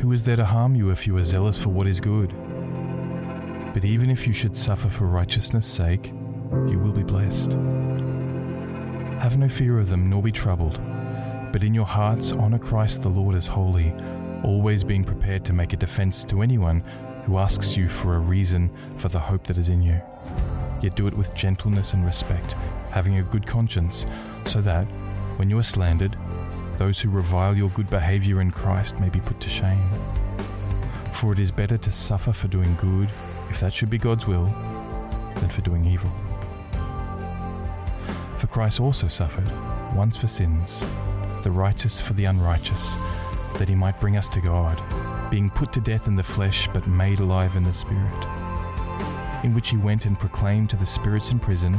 Who is there to harm you if you are zealous for what is good? But even if you should suffer for righteousness' sake, you will be blessed. Have no fear of them, nor be troubled, but in your hearts honor Christ the Lord as holy, always being prepared to make a defense to anyone who asks you for a reason for the hope that is in you. Yet do it with gentleness and respect, having a good conscience, so that, when you are slandered, those who revile your good behavior in Christ may be put to shame. For it is better to suffer for doing good, if that should be God's will, than for doing evil. For Christ also suffered, once for sins, the righteous for the unrighteous, that he might bring us to God, being put to death in the flesh, but made alive in the Spirit, in which he went and proclaimed to the spirits in prison,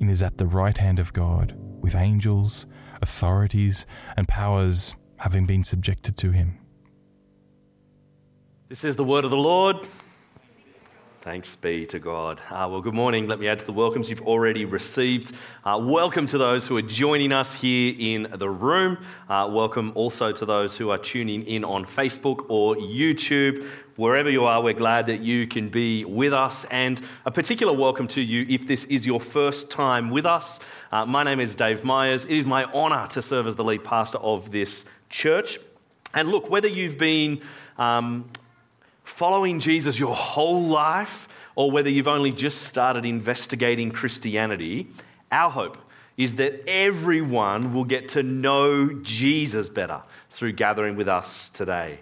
and is at the right hand of God, with angels, authorities, and powers having been subjected to him. This is the word of the Lord. Thanks be to God. Well, good morning. Let me add to the welcomes you've already received. Welcome to those who are joining us here in the room. Welcome also to those who are tuning in on Facebook or YouTube. Wherever you are, we're glad that you can be with us. And a particular welcome to you if this is your first time with us. My name is Dave Myers. It is my honour to serve as the lead pastor of this church. And look, whether you've been following Jesus your whole life, or whether you've only just started investigating Christianity, our hope is that everyone will get to know Jesus better through gathering with us today.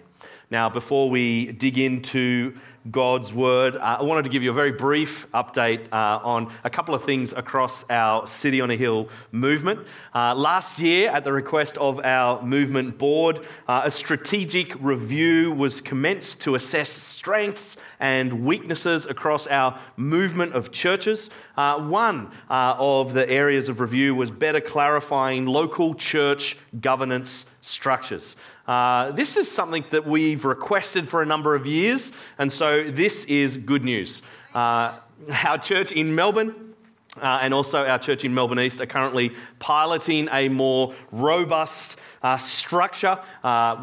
Now, before we dig into God's Word, I wanted to give you a very brief update on a couple of things across our City on a Hill movement. Last year, at the request of our movement board, a strategic review was commenced to assess strengths and weaknesses across our movement of churches. One of the areas of review was better clarifying local church governance structures. This is something that we've requested for a number of years, and so this is good news. Our church in Melbourne and also our church in Melbourne East are currently piloting a more robust structure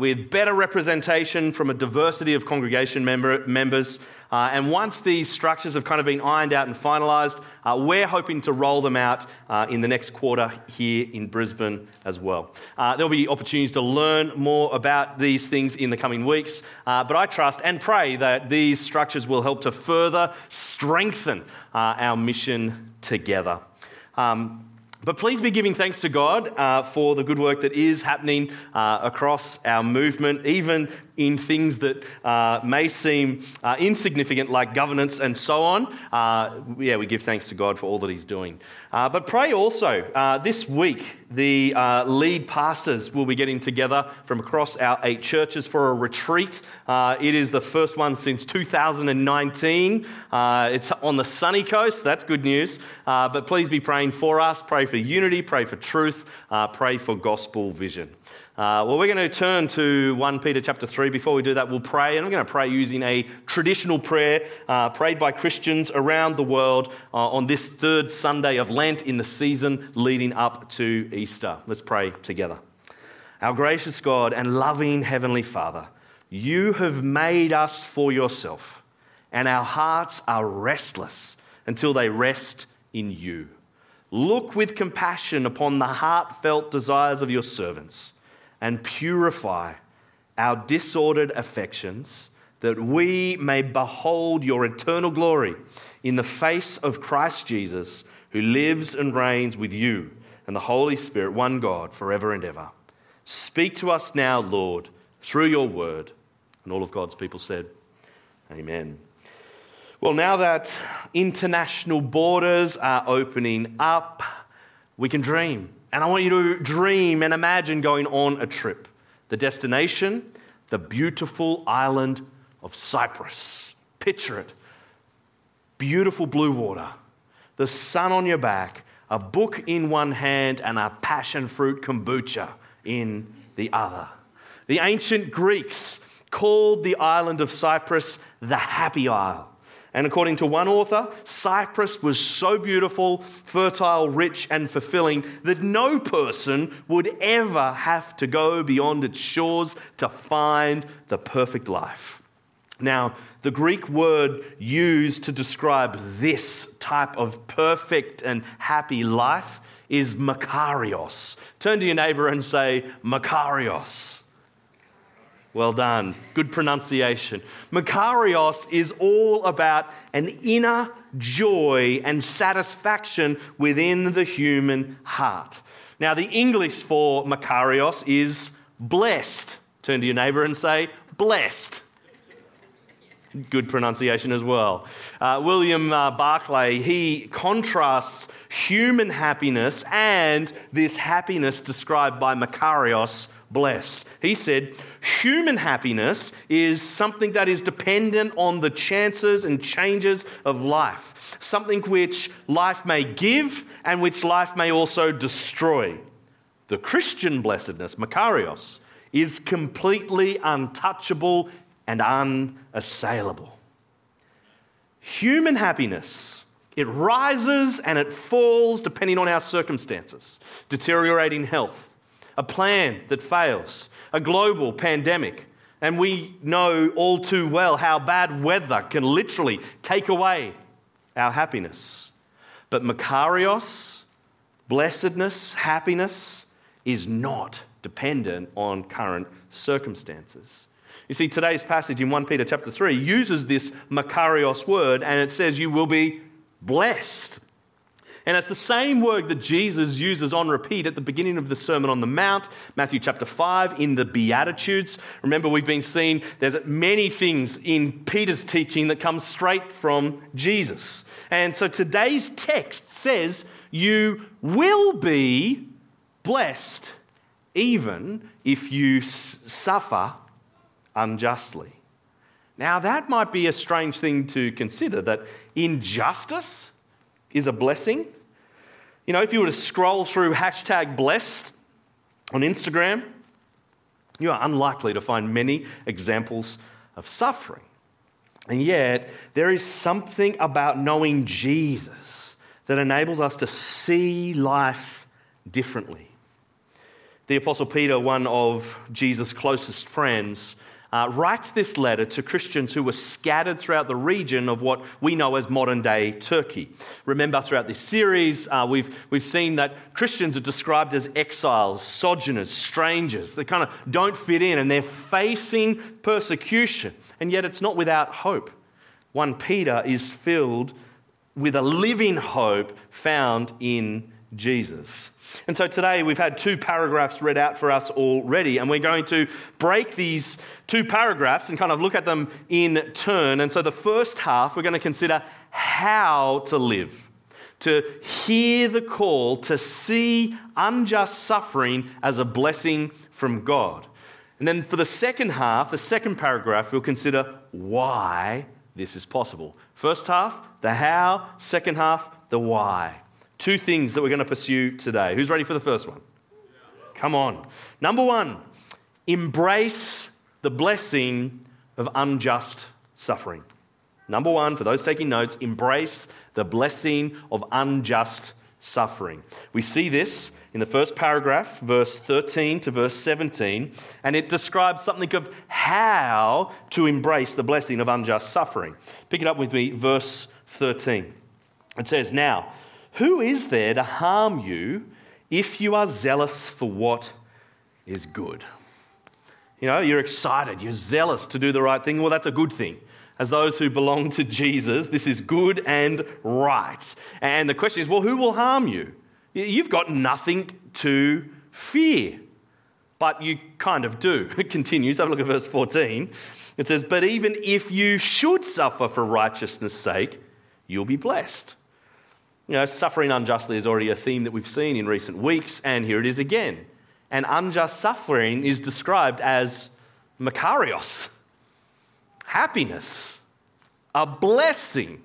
with better representation from a diversity of congregation members. And once these structures have kind of been ironed out and finalised, we're hoping to roll them out in the next quarter here in Brisbane as well. There'll be opportunities to learn more about these things in the coming weeks, but I trust and pray that these structures will help to further strengthen our mission together. But please be giving thanks to God for the good work that is happening across our movement, even in things that may seem insignificant, like governance and so on. We give thanks to God for all that he's doing. But pray also, this week, the lead pastors will be getting together from across our 8 churches for a retreat. It is the first one since 2019. It's on the sunny coast. That's good news. But please be praying for us. Pray for unity, pray for truth, pray for gospel vision. Well, we're going to turn to 1 Peter chapter 3. Before we do that, we'll pray, and I'm going to pray using a traditional prayer prayed by Christians around the world on this 3rd Sunday of Lent in the season leading up to Easter. Let's pray together. Our gracious God and loving Heavenly Father, you have made us for yourself, and our hearts are restless until they rest in you. Look with compassion upon the heartfelt desires of your servants and purify our disordered affections, that we may behold your eternal glory in the face of Christ Jesus, who lives and reigns with you and the Holy Spirit, one God, forever and ever. Speak to us now, Lord, through your word. And all of God's people said, Amen. Well, now that international borders are opening up, we can dream. And I want you to dream and imagine going on a trip. The destination, the beautiful island of Cyprus. Picture it. Beautiful blue water, the sun on your back, a book in one hand and a passion fruit kombucha in the other. The ancient Greeks called the island of Cyprus the Happy Isle. And according to one author, Cyprus was so beautiful, fertile, rich, and fulfilling that no person would ever have to go beyond its shores to find the perfect life. Now, the Greek word used to describe this type of perfect and happy life is makarios. Turn to your neighbor and say, makarios. Well done. Good pronunciation. Makarios is all about an inner joy and satisfaction within the human heart. Now, the English for makarios is blessed. Turn to your neighbor and say, blessed. Good pronunciation as well. William Barclay, he contrasts human happiness and this happiness described by makarios, blessed. He said, human happiness is something that is dependent on the chances and changes of life, something which life may give and which life may also destroy. The Christian blessedness, makarios, is completely untouchable and unassailable. Human happiness, it rises and it falls depending on our circumstances, deteriorating health, a plan that fails, a global pandemic, and we know all too well how bad weather can literally take away our happiness. But makarios, blessedness, happiness, is not dependent on current circumstances. You see, today's passage in 1 Peter chapter 3 uses this makarios word, and it says you will be blessed. And it's the same word that Jesus uses on repeat at the beginning of the Sermon on the Mount, Matthew chapter 5, in the Beatitudes. Remember, we've been seeing there's many things in Peter's teaching that come straight from Jesus. And so today's text says, you will be blessed even if you suffer unjustly. Now, that might be a strange thing to consider, that injustice is a blessing. You know, if you were to scroll through #blessed on Instagram, you are unlikely to find many examples of suffering. And yet, there is something about knowing Jesus that enables us to see life differently. The Apostle Peter, one of Jesus' closest friends, writes this letter to Christians who were scattered throughout the region of what we know as modern-day Turkey. Remember, throughout this series, we've seen that Christians are described as exiles, sojourners, strangers. They kind of don't fit in, and they're facing persecution, and yet it's not without hope. 1 Peter is filled with a living hope found in Jesus. And so today we've had two paragraphs read out for us already, and we're going to break these two paragraphs and kind of look at them in turn. And so the first half, we're going to consider how to live, to hear the call to see unjust suffering as a blessing from God. And then for the second half, the second paragraph, we'll consider why this is possible. First half, the how, second half, the why. Two things that we're going to pursue today. Who's ready for the first one? Come on. Number one, embrace the blessing of unjust suffering. Number one, for those taking notes, embrace the blessing of unjust suffering. We see this in the first paragraph, verse 13 to verse 17, and it describes something of how to embrace the blessing of unjust suffering. Pick it up with me, verse 13. It says, "Now, who is there to harm you if you are zealous for what is good?" You know, you're excited, you're zealous to do the right thing. Well, that's a good thing. As those who belong to Jesus, this is good and right. And the question is, well, who will harm you? You've got nothing to fear, but you kind of do. It continues. Have a look at verse 14. It says, "But even if you should suffer for righteousness' sake, you'll be blessed." You know, suffering unjustly is already a theme that we've seen in recent weeks, and here it is again. And unjust suffering is described as makarios, happiness, a blessing.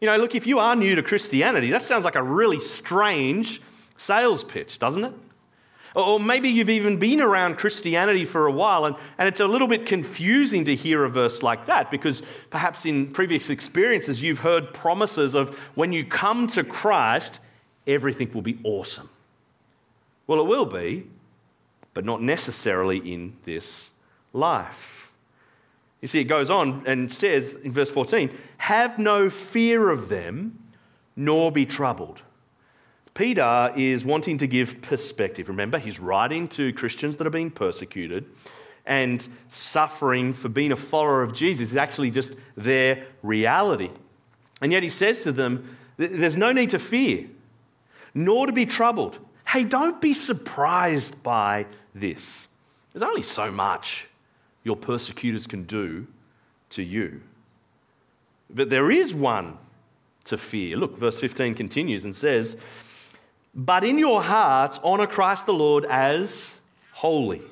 You know, look, if you are new to Christianity, that sounds like a really strange sales pitch, doesn't it? Or maybe you've even been around Christianity for a while, and it's a little bit confusing to hear a verse like that, because perhaps in previous experiences you've heard promises of when you come to Christ, everything will be awesome. Well, it will be, but not necessarily in this life. You see, it goes on and says in verse 14, "Have no fear of them, nor be troubled." Peter is wanting to give perspective. Remember, he's writing to Christians that are being persecuted, and suffering for being a follower of Jesus is actually just their reality. And yet he says to them, there's no need to fear, nor to be troubled. Hey, don't be surprised by this. There's only so much your persecutors can do to you. But there is one to fear. Look, verse 15 continues and says, "But in your hearts honour Christ the Lord as holy."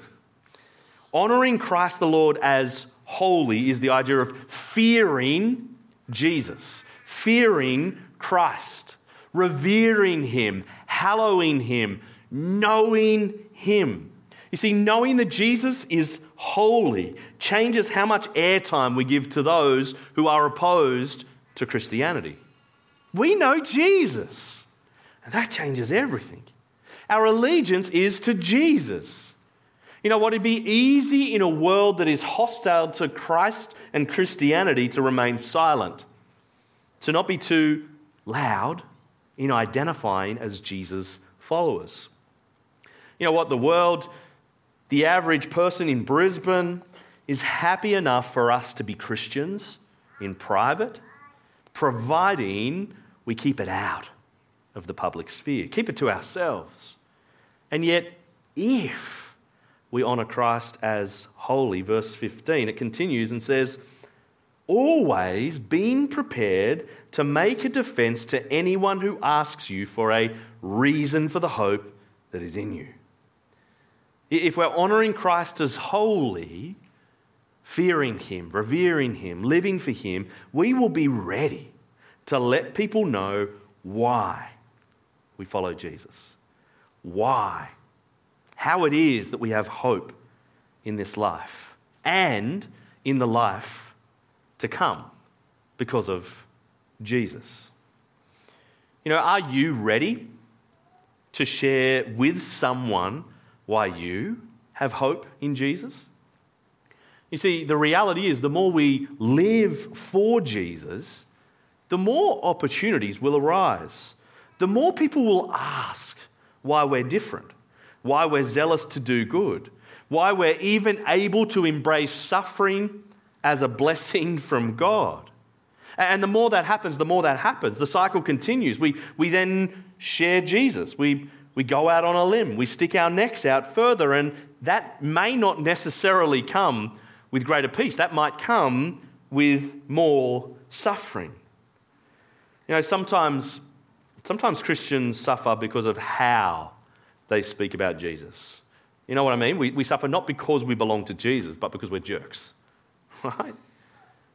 Honouring Christ the Lord as holy is the idea of fearing Jesus, fearing Christ, revering him, hallowing him, knowing him. You see, knowing that Jesus is holy changes how much airtime we give to those who are opposed to Christianity. We know Jesus, and that changes everything. Our allegiance is to Jesus. You know what? It'd be easy in a world that is hostile to Christ and Christianity to remain silent, to not be too loud in identifying as Jesus' followers. You know what? The world, the average person in Brisbane, is happy enough for us to be Christians in private, providing we keep it out of the public sphere, keep it to ourselves. And yet, if we honour Christ as holy, verse 15, it continues and says, "Always being prepared to make a defence to anyone who asks you for a reason for the hope that is in you." If we're honouring Christ as holy, fearing him, revering him, living for him, we will be ready to let people know why we follow Jesus, why, how it is that we have hope in this life and in the life to come because of Jesus. You know, are you ready to share with someone why you have hope in Jesus? You see, the reality is the more we live for Jesus, the more opportunities will arise. The more people will ask why we're different, why we're zealous to do good, why we're even able to embrace suffering as a blessing from God. And the more that happens, the cycle continues. We then share Jesus. We go out on a limb. We stick our necks out further, and that may not necessarily come with greater peace. That might come with more suffering. You know, sometimes Christians suffer because of how they speak about Jesus. You know what I mean? We suffer not because we belong to Jesus, but because we're jerks. Right?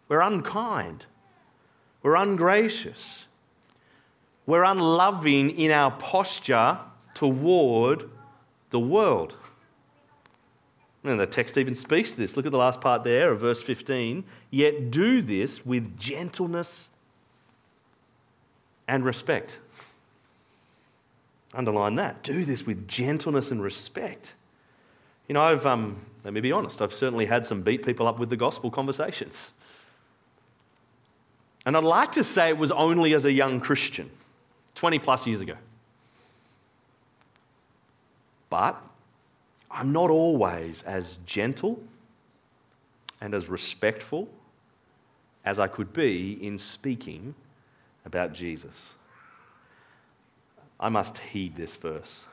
We're unkind. We're ungracious. We're unloving in our posture toward the world. And the text even speaks to this. Look at the last part there of verse 15. "Yet do this with gentleness and respect." Underline that. Do this with gentleness and respect. You know, let me be honest, I've certainly had some beat people up with the gospel conversations. And I'd like to say it was only as a young Christian, 20 plus years ago. But I'm not always as gentle and as respectful as I could be in speaking about Jesus. I must heed this verse.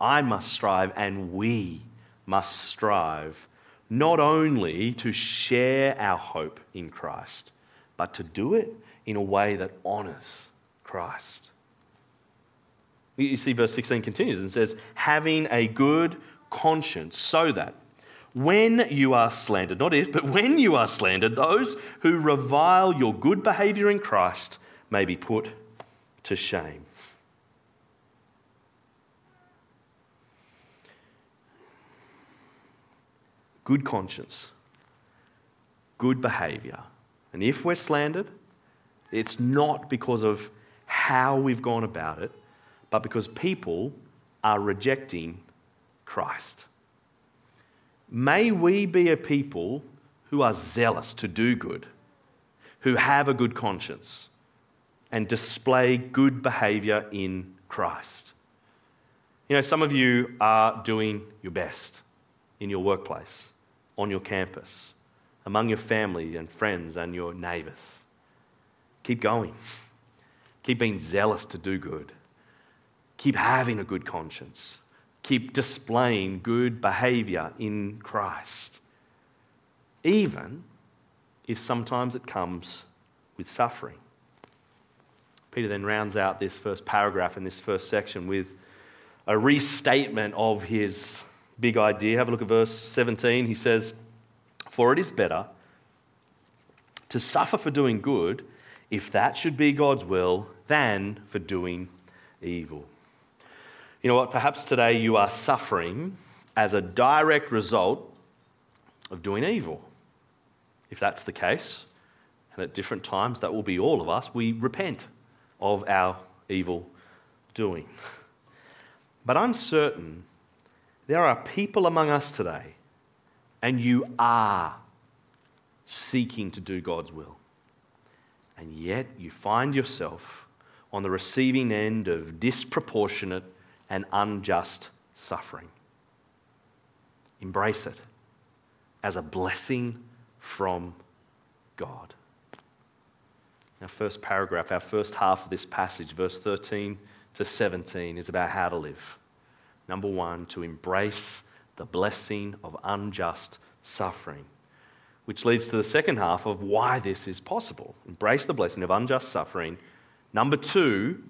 I must strive, and we must strive, not only to share our hope in Christ, but to do it in a way that honours Christ. You see, verse 16 continues and says, having a good conscience, so that when you are slandered, not if, but when you are slandered, those who revile your good behaviour in Christ may be put to shame. Good conscience, good behaviour. And if we're slandered, it's not because of how we've gone about it, but because people are rejecting Christ. May we be a people who are zealous to do good, who have a good conscience, and display good behaviour in Christ. You know, some of you are doing your best in your workplace, on your campus, among your family and friends and your neighbours. Keep going. Keep being zealous to do good. Keep having a good conscience. Keep displaying good behaviour in Christ, even if sometimes it comes with suffering. Peter then rounds out this first paragraph in this first section with a restatement of his big idea. Have a look at verse 17. He says, for it is better to suffer for doing good, if that should be God's will, than for doing evil. You know what? Perhaps today you are suffering as a direct result of doing evil. If that's the case, and at different times that will be all of us, we repent of our evil doing. But I'm certain there are people among us today, and you are seeking to do God's will, and yet you find yourself on the receiving end of disproportionate and unjust suffering. Embrace it as a blessing from God. Our first paragraph, our first half of this passage, verse 13 to 17, is about how to live. Number one, to embrace the blessing of unjust suffering, which leads to the second half of why this is possible. Embrace the blessing of unjust suffering. Number two,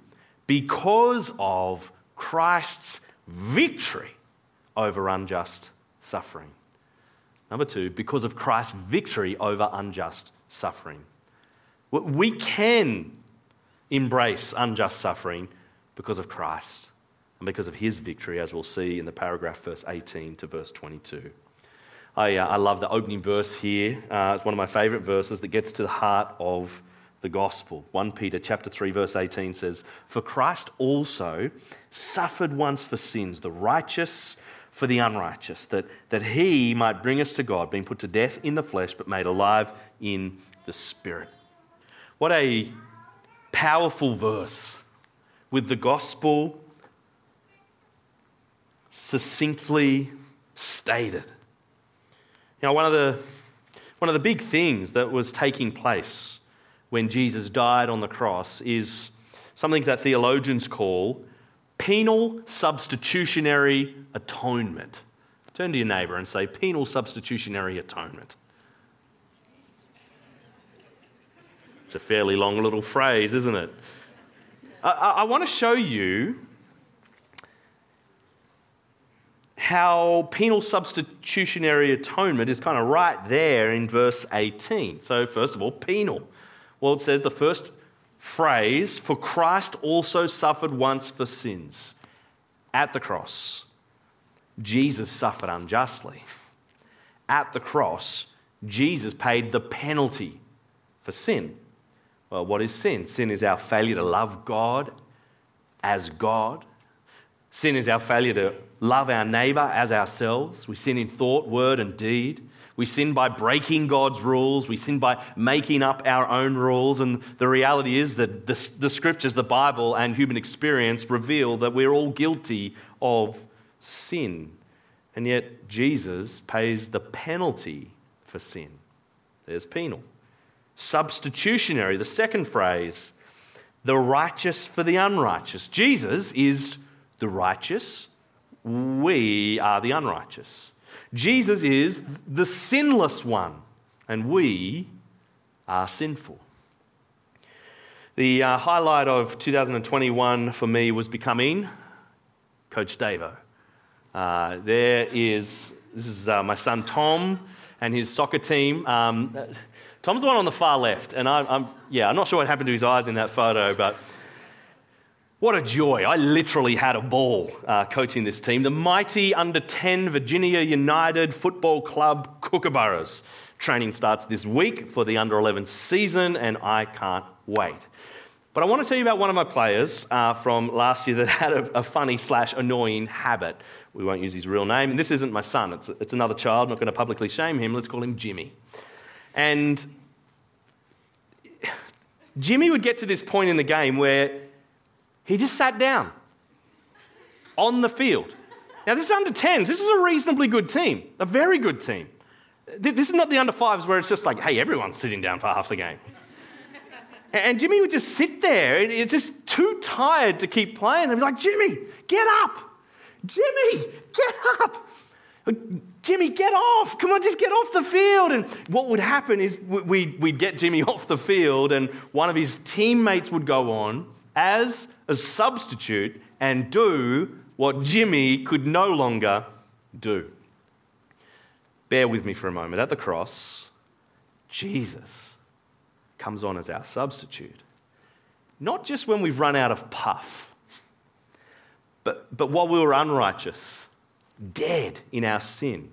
because of Christ's victory over unjust suffering. Number two, because of Christ's victory over unjust suffering. We can embrace unjust suffering because of Christ, because of his victory, as we'll see in the paragraph, verse 18 to verse 22. I love the opening verse here. It's one of my favourite verses that gets to the heart of the gospel. 1 Peter chapter 3, verse 18 says, for Christ also suffered once for sins, the righteous for the unrighteous, that he might bring us to God, being put to death in the flesh, but made alive in the spirit. What a powerful verse, with the gospel succinctly stated. Now, one of the big things that was taking place when Jesus died on the cross is something that theologians call penal substitutionary atonement. Turn to your neighbour and say, penal substitutionary atonement. It's a fairly long little phrase, isn't it? I want to show you how penal substitutionary atonement is kind of right there in verse 18. So first of all, penal. Well, it says the first phrase, for Christ also suffered once for sins. At the cross, Jesus suffered unjustly. At the cross, Jesus paid the penalty for sin. Well, what is sin? Sin is our failure to love God as God. Sin is our failure to love our neighbour as ourselves. We sin in thought, word, and deed. We sin by breaking God's rules. We sin by making up our own rules. And the reality is that the scriptures, the Bible, and human experience reveal that we're all guilty of sin. And yet Jesus pays the penalty for sin. There's penal. Substitutionary, the second phrase, the righteous for the unrighteous. Jesus is the righteous. We are the unrighteous. Jesus is the sinless one, and we are sinful. The highlight of 2021 for me was becoming Coach Davo. This is my son Tom and his soccer team. Tom's the one on the far left, and I'm not sure what happened to his eyes in that photo, but what a joy. I literally had a ball coaching this team. The mighty under-10 Virginia United Football Club Kookaburras. Training starts this week for the under-11 season, and I can't wait. But I want to tell you about one of my players from last year that had a funny / annoying habit. We won't use his real name. And this isn't my son. It's another child. I'm not going to publicly shame him. Let's call him Jimmy. And Jimmy would get to this point in the game where he just sat down on the field. Now, this is under 10s. This is a reasonably good team, a very good team. This is not the under 5s where it's just like, hey, everyone's sitting down for half the game. And Jimmy would just sit there. It's just too tired to keep playing. They'd be like, Jimmy, get up. Jimmy, get up. Jimmy, get off. Come on, just get off the field. And what would happen is we'd get Jimmy off the field and one of his teammates would go on as a substitute and do what Jimmy could no longer do. Bear with me for a moment. At the cross, Jesus comes on as our substitute. Not just when we've run out of puff, but while we were unrighteous, dead in our sin.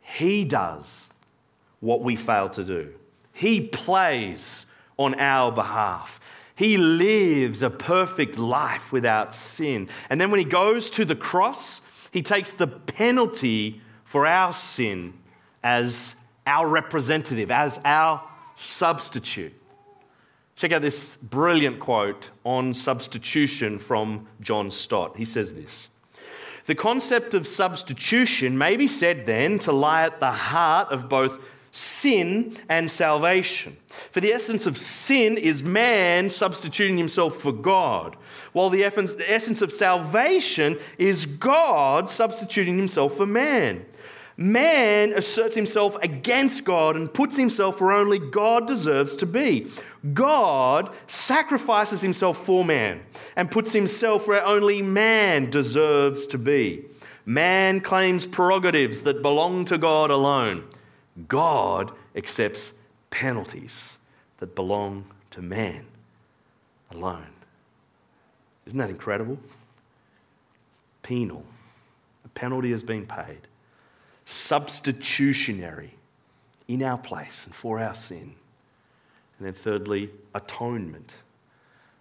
He does what we fail to do. He plays on our behalf. He lives a perfect life without sin. And then when he goes to the cross, he takes the penalty for our sin as our representative, as our substitute. Check out this brilliant quote on substitution from John Stott. He says this: the concept of substitution may be said then to lie at the heart of both sin and salvation. For the essence of sin is man substituting himself for God, while the essence of salvation is God substituting himself for man. Man asserts himself against God and puts himself where only God deserves to be. God sacrifices himself for man and puts himself where only man deserves to be. Man claims prerogatives that belong to God alone. God accepts penalties that belong to man alone. Isn't that incredible? Penal. A penalty has been paid. Substitutionary, in our place and for our sin. And then thirdly, atonement.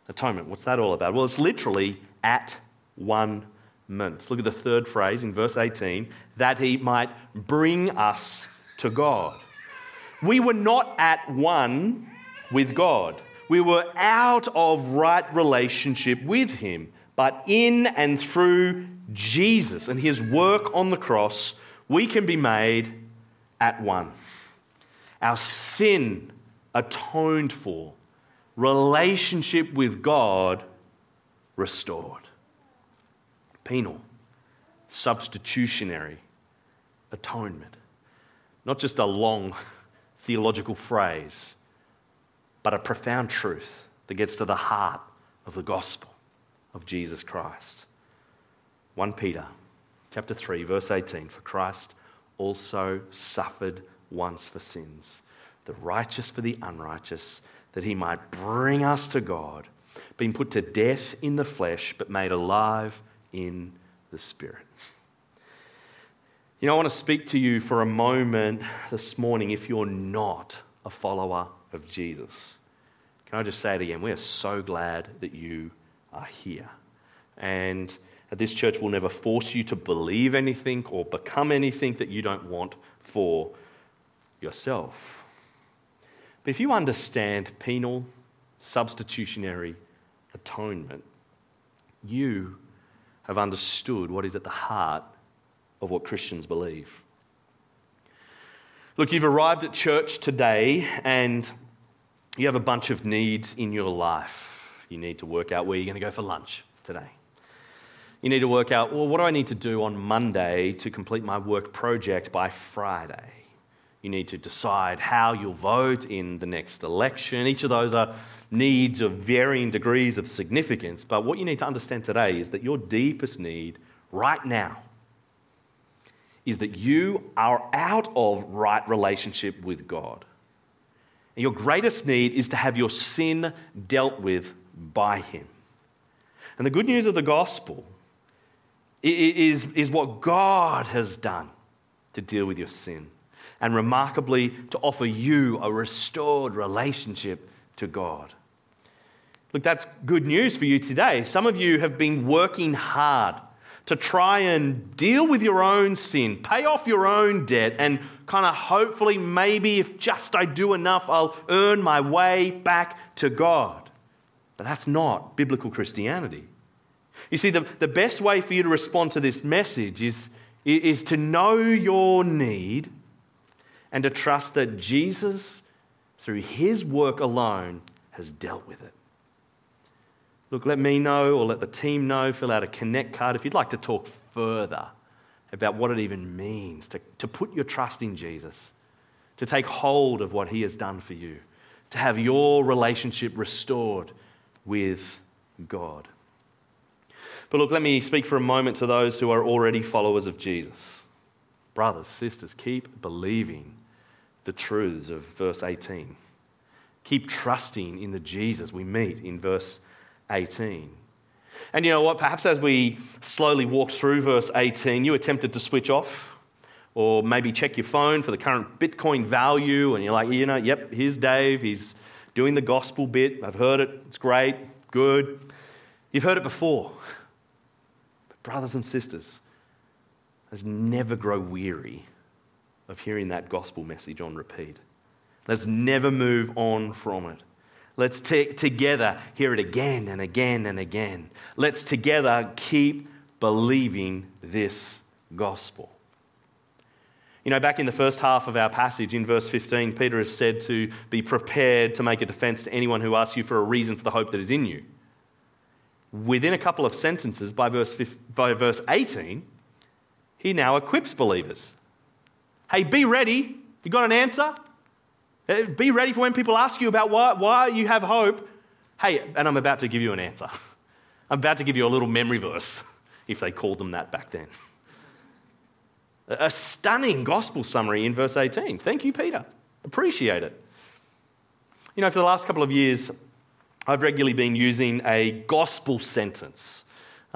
Atonement, what's that all about? Well, it's literally at one moment. Look at the third phrase in verse 18, that he might bring us to God. We were not at one with God. We were out of right relationship with him, but in and through Jesus and his work on the cross, we can be made at one. Our sin atoned for, relationship with God restored. Penal, substitutionary, atonement. Not just a long theological phrase, but a profound truth that gets to the heart of the gospel of Jesus Christ. 1 Peter chapter 3, verse 18, for Christ also suffered once for sins, the righteous for the unrighteous, that he might bring us to God, being put to death in the flesh, but made alive in the spirit. You know, I want to speak to you for a moment this morning if you're not a follower of Jesus. Can I just say it again? We are so glad that you are here. And at this church, we'll never force you to believe anything or become anything that you don't want for yourself. But if you understand penal substitutionary atonement, you have understood what is at the heart of what Christians believe. Look, you've arrived at church today and you have a bunch of needs in your life. You need to work out where you're going to go for lunch today. You need to work out, well, what do I need to do on Monday to complete my work project by Friday? You need to decide how you'll vote in the next election. Each of those are needs of varying degrees of significance. But what you need to understand today is that your deepest need right now is that you are out of right relationship with God. And your greatest need is to have your sin dealt with by Him. And the good news of the gospel is what God has done to deal with your sin, and remarkably to offer you a restored relationship to God. Look, that's good news for you today. Some of you have been working hard to try and deal with your own sin, pay off your own debt, and kind of hopefully maybe if just I do enough, I'll earn my way back to God. But that's not biblical Christianity. You see, the best way for you to respond to this message is to know your need and to trust that Jesus, through His work alone, has dealt with it. Look, let me know or let the team know, fill out a Connect card if you'd like to talk further about what it even means to put your trust in Jesus, to take hold of what He has done for you, to have your relationship restored with God. But look, let me speak for a moment to those who are already followers of Jesus. Brothers, sisters, keep believing the truths of verse 18. Keep trusting in the Jesus we meet in verse 18. And you know what? Perhaps as we slowly walk through verse 18, you attempted to switch off or maybe check your phone for the current Bitcoin value and you're like, you know, yep, here's Dave. He's doing the gospel bit. I've heard it. It's great. Good. You've heard it before. But brothers and sisters, let's never grow weary of hearing that gospel message on repeat. Let's never move on from it. Let's together hear it again and again and again. Let's together keep believing this gospel. You know, back in the first half of our passage, in verse 15, Peter is said to be prepared to make a defense to anyone who asks you for a reason for the hope that is in you. Within a couple of sentences, by verse 18, he now equips believers. Hey, be ready. You got an answer? Be ready for when people ask you about why you have hope. Hey, and I'm about to give you an answer. I'm about to give you a little memory verse, if they called them that back then. A stunning gospel summary in verse 18. Thank you, Peter. Appreciate it. You know, for the last couple of years, I've regularly been using a gospel sentence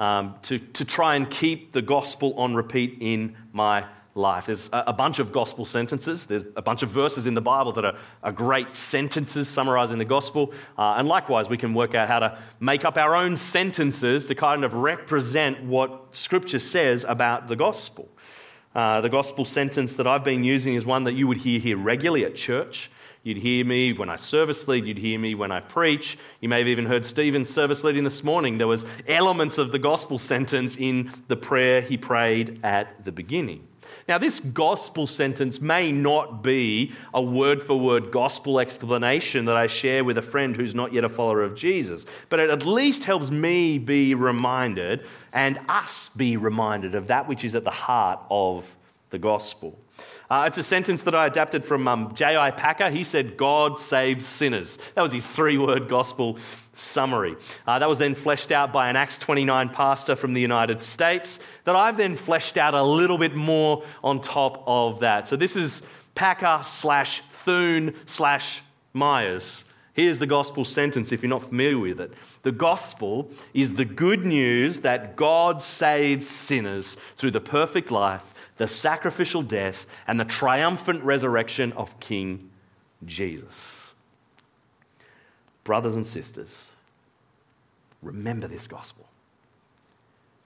to try and keep the gospel on repeat in my life. There's a bunch of gospel sentences. There's a bunch of verses in the Bible that are great sentences summarizing the gospel. And likewise, we can work out how to make up our own sentences to kind of represent what Scripture says about the gospel. The gospel sentence that I've been using is one that you would hear here regularly at church. You'd hear me when I service lead. You'd hear me when I preach. You may have even heard Stephen's service leading this morning. There was elements of the gospel sentence in the prayer he prayed at the beginning. Now, this gospel sentence may not be a word-for-word gospel explanation that I share with a friend who's not yet a follower of Jesus, but it at least helps me be reminded and us be reminded of that which is at the heart of the gospel. It's a sentence that I adapted from J.I. Packer. He said, God saves sinners. That was his three-word gospel summary. That was then fleshed out by an Acts 29 pastor from the United States that I've then fleshed out a little bit more on top of that. So this is Packer/Thune/Myers. Here's the gospel sentence if you're not familiar with it. The gospel is the good news that God saves sinners through the perfect life, the sacrificial death, and the triumphant resurrection of King Jesus. Brothers and sisters, remember this gospel.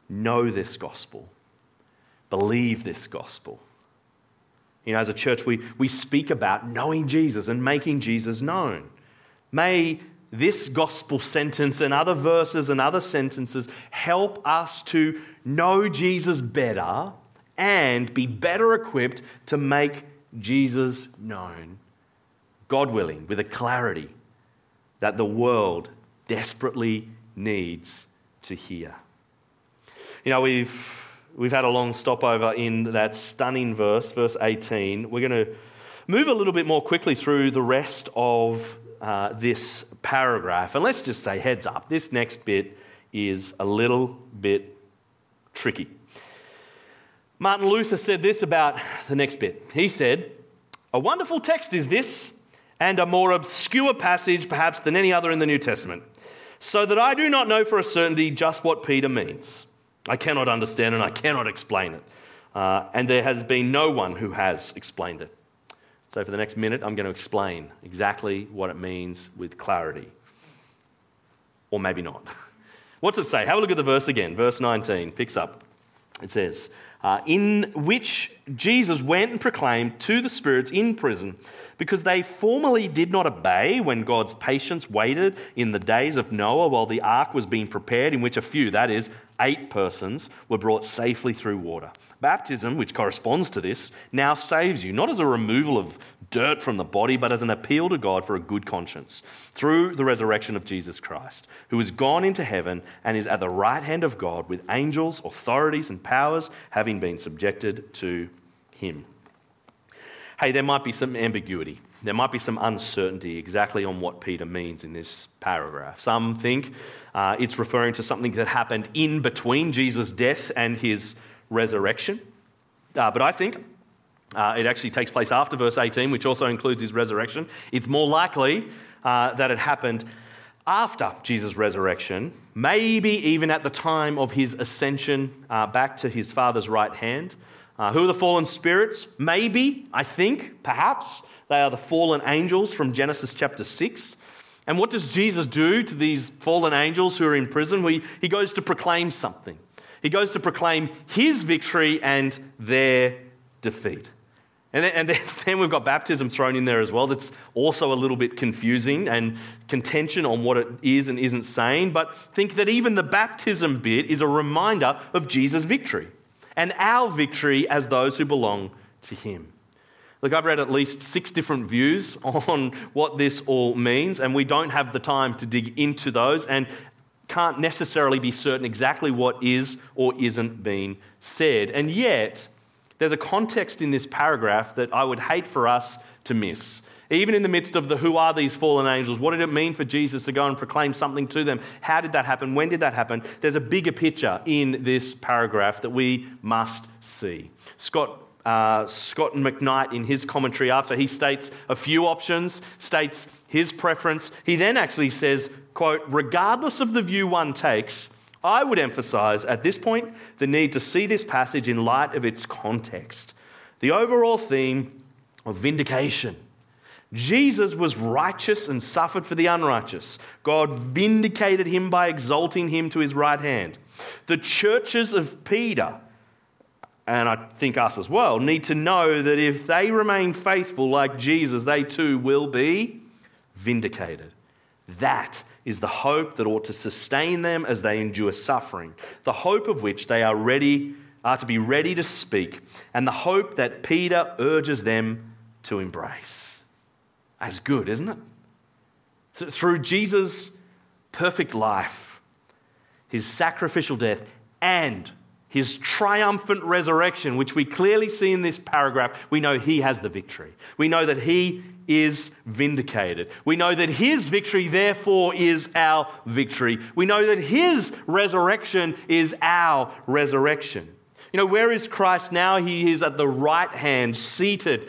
Know this gospel. Believe this gospel. You know, as a church, we speak about knowing Jesus and making Jesus known. May this gospel sentence and other verses and other sentences help us to know Jesus better and be better equipped to make Jesus known, God willing, with a clarity that the world desperately needs to hear. You know, we've had a long stopover in that stunning verse, verse 18. We're going to move a little bit more quickly through the rest of this paragraph. And let's just say, heads up, this next bit is a little bit tricky. Martin Luther said this about the next bit. He said, "A wonderful text is this, and a more obscure passage perhaps than any other in the New Testament, so that I do not know for a certainty just what Peter means. I cannot understand and I cannot explain it. And there has been no one who has explained it." So for the next minute, I'm going to explain exactly what it means with clarity. Or maybe not. What's it say? Have a look at the verse again. Verse 19 picks up. It says, "In which Jesus went and proclaimed to the spirits in prison, because they formerly did not obey when God's patience waited in the days of Noah while the ark was being prepared, in which a few, that is, 8 persons, were brought safely through water. Baptism, which corresponds to this, now saves you, not as a removal of dirt from the body, but as an appeal to God for a good conscience, through the resurrection of Jesus Christ, who has gone into heaven and is at the right hand of God with angels, authorities, and powers, having been subjected to him." Hey, there might be some ambiguity. There might be some uncertainty exactly on what Peter means in this paragraph. Some think it's referring to something that happened in between Jesus' death and his resurrection. But I think it actually takes place after verse 18, which also includes his resurrection. It's more likely that it happened after Jesus' resurrection, maybe even at the time of his ascension back to his Father's right hand. Who are the fallen spirits? Maybe, I think, perhaps, they are the fallen angels from Genesis chapter 6. And what does Jesus do to these fallen angels who are in prison? He goes to proclaim something. He goes to proclaim his victory and their defeat. And then we've got baptism thrown in there as well. That's also a little bit confusing and contention on what it is and isn't saying. But think that even the baptism bit is a reminder of Jesus' victory and our victory as those who belong to him. Look, I've read at least 6 different views on what this all means, and we don't have the time to dig into those and can't necessarily be certain exactly what is or isn't being said. And yet, there's a context in this paragraph that I would hate for us to miss. Even in the midst of the who are these fallen angels, what did it mean for Jesus to go and proclaim something to them? How did that happen? When did that happen? There's a bigger picture in this paragraph that we must see. Scott McKnight, in his commentary, after he states a few options, states his preference, he then actually says, quote, "Regardless of the view one takes, I would emphasize at this point the need to see this passage in light of its context. The overall theme of vindication. Jesus was righteous and suffered for the unrighteous. God vindicated him by exalting him to his right hand. The churches of Peter, and I think us as well, need to know that if they remain faithful like Jesus, they too will be vindicated. That is the hope that ought to sustain them as they endure suffering, the hope of which they are to be ready to speak, and the hope that Peter urges them to embrace." That's good, isn't it? Through Jesus' perfect life, his sacrificial death, and his triumphant resurrection, which we clearly see in this paragraph, we know he has the victory. We know that he is vindicated. We know that his victory, therefore, is our victory. We know that his resurrection is our resurrection. You know, where is Christ now? He is at the right hand, seated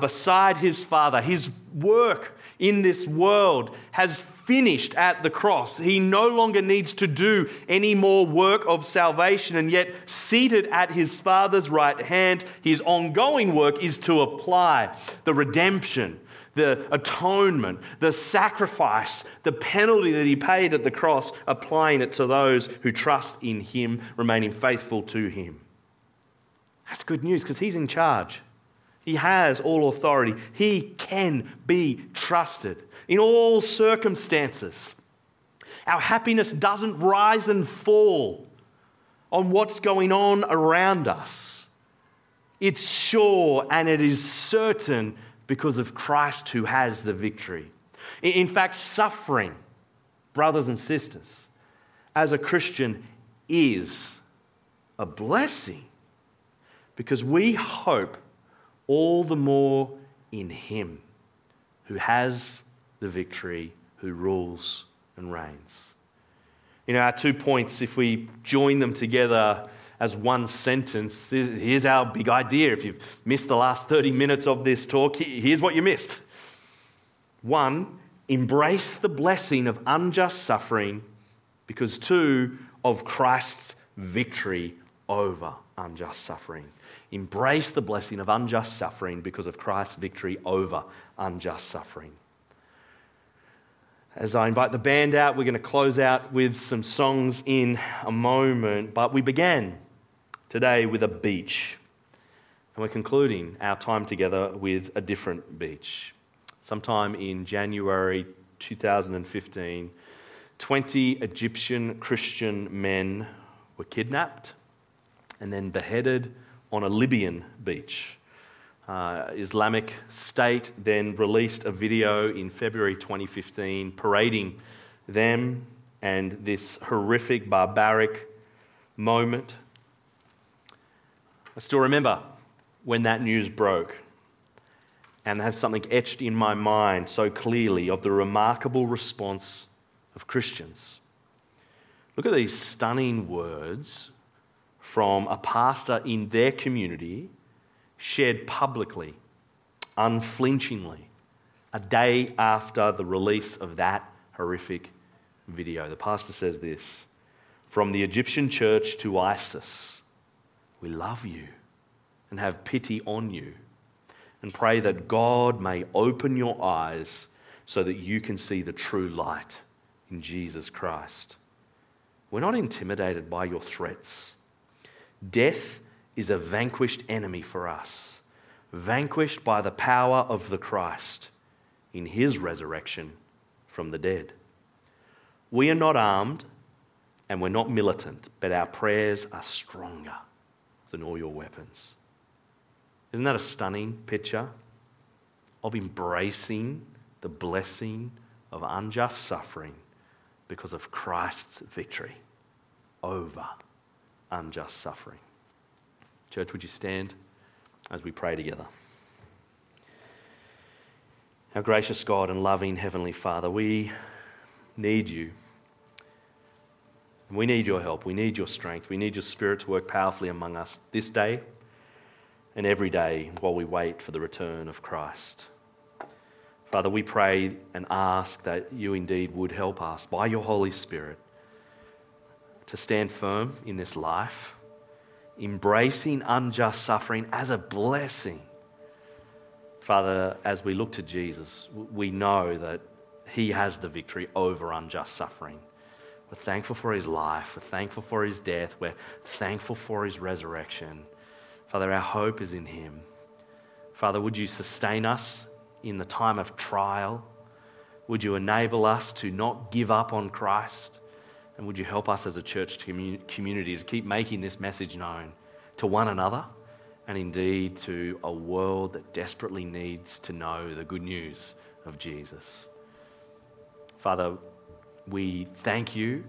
beside his Father. His work in this world has finished at the cross. He no longer needs to do any more work of salvation, and yet seated at his Father's right hand, his ongoing work is to apply the redemption, the atonement, the sacrifice, the penalty that he paid at the cross, applying it to those who trust in him, remaining faithful to him. That's good news because he's in charge. He has all authority. He can be trusted in all circumstances. Our happiness doesn't rise and fall on what's going on around us. It's sure and it is certain because of Christ who has the victory. In fact, suffering, brothers and sisters, as a Christian is a blessing because we hope all the more in Him who has the victory, who rules and reigns. You know, our 2 points, if we join them together as one sentence, here's our big idea. If you've missed the last 30 minutes of this talk, here's what you missed. 1, embrace the blessing of unjust suffering because 2, of Christ's victory over unjust suffering. Embrace the blessing of unjust suffering because of Christ's victory over unjust suffering. As I invite the band out, we're going to close out with some songs in a moment, but we began today with a beach, and we're concluding our time together with a different beach. Sometime in January 2015, 20 Egyptian Christian men were kidnapped and then beheaded on a Libyan beach. Islamic State then released a video in February 2015 parading them and this horrific, barbaric moment. I still remember when that news broke and have something etched in my mind so clearly of the remarkable response of Christians. Look at these stunning words from a pastor in their community, shared publicly, unflinchingly, a day after the release of that horrific video. The pastor says this, "From the Egyptian church to ISIS, we love you and have pity on you and pray that God may open your eyes so that you can see the true light in Jesus Christ. We're not intimidated by your threats. Death is a vanquished enemy for us, vanquished by the power of the Christ in His resurrection from the dead. We are not armed and we're not militant, but our prayers are stronger than all your weapons." Isn't that a stunning picture of embracing the blessing of unjust suffering because of Christ's victory over unjust suffering? Church, would you stand as we pray together? Our gracious God and loving Heavenly Father, we need you. We need your help. We need your strength. We need your Spirit to work powerfully among us this day and every day while we wait for the return of Christ. Father, we pray and ask that you indeed would help us by your Holy Spirit to stand firm in this life, embracing unjust suffering as a blessing. Father, as we look to Jesus, we know that He has the victory over unjust suffering. We're thankful for His life. We're thankful for His death. We're thankful for His resurrection. Father, our hope is in Him. Father, would you sustain us in the time of trial? Would you enable us to not give up on Christ? And would you help us as a church community to keep making this message known to one another and indeed to a world that desperately needs to know the good news of Jesus. Father, we thank you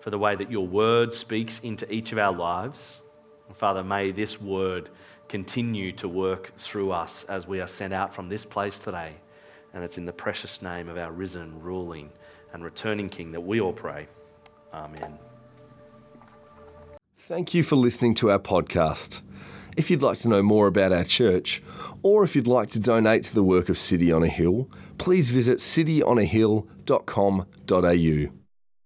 for the way that your word speaks into each of our lives. And Father, may this word continue to work through us as we are sent out from this place today. And it's in the precious name of our risen, ruling, and returning King that we all pray. Amen. Thank you for listening to our podcast. If you'd like to know more about our church, or if you'd like to donate to the work of City on a Hill, please visit cityonahill.com.au.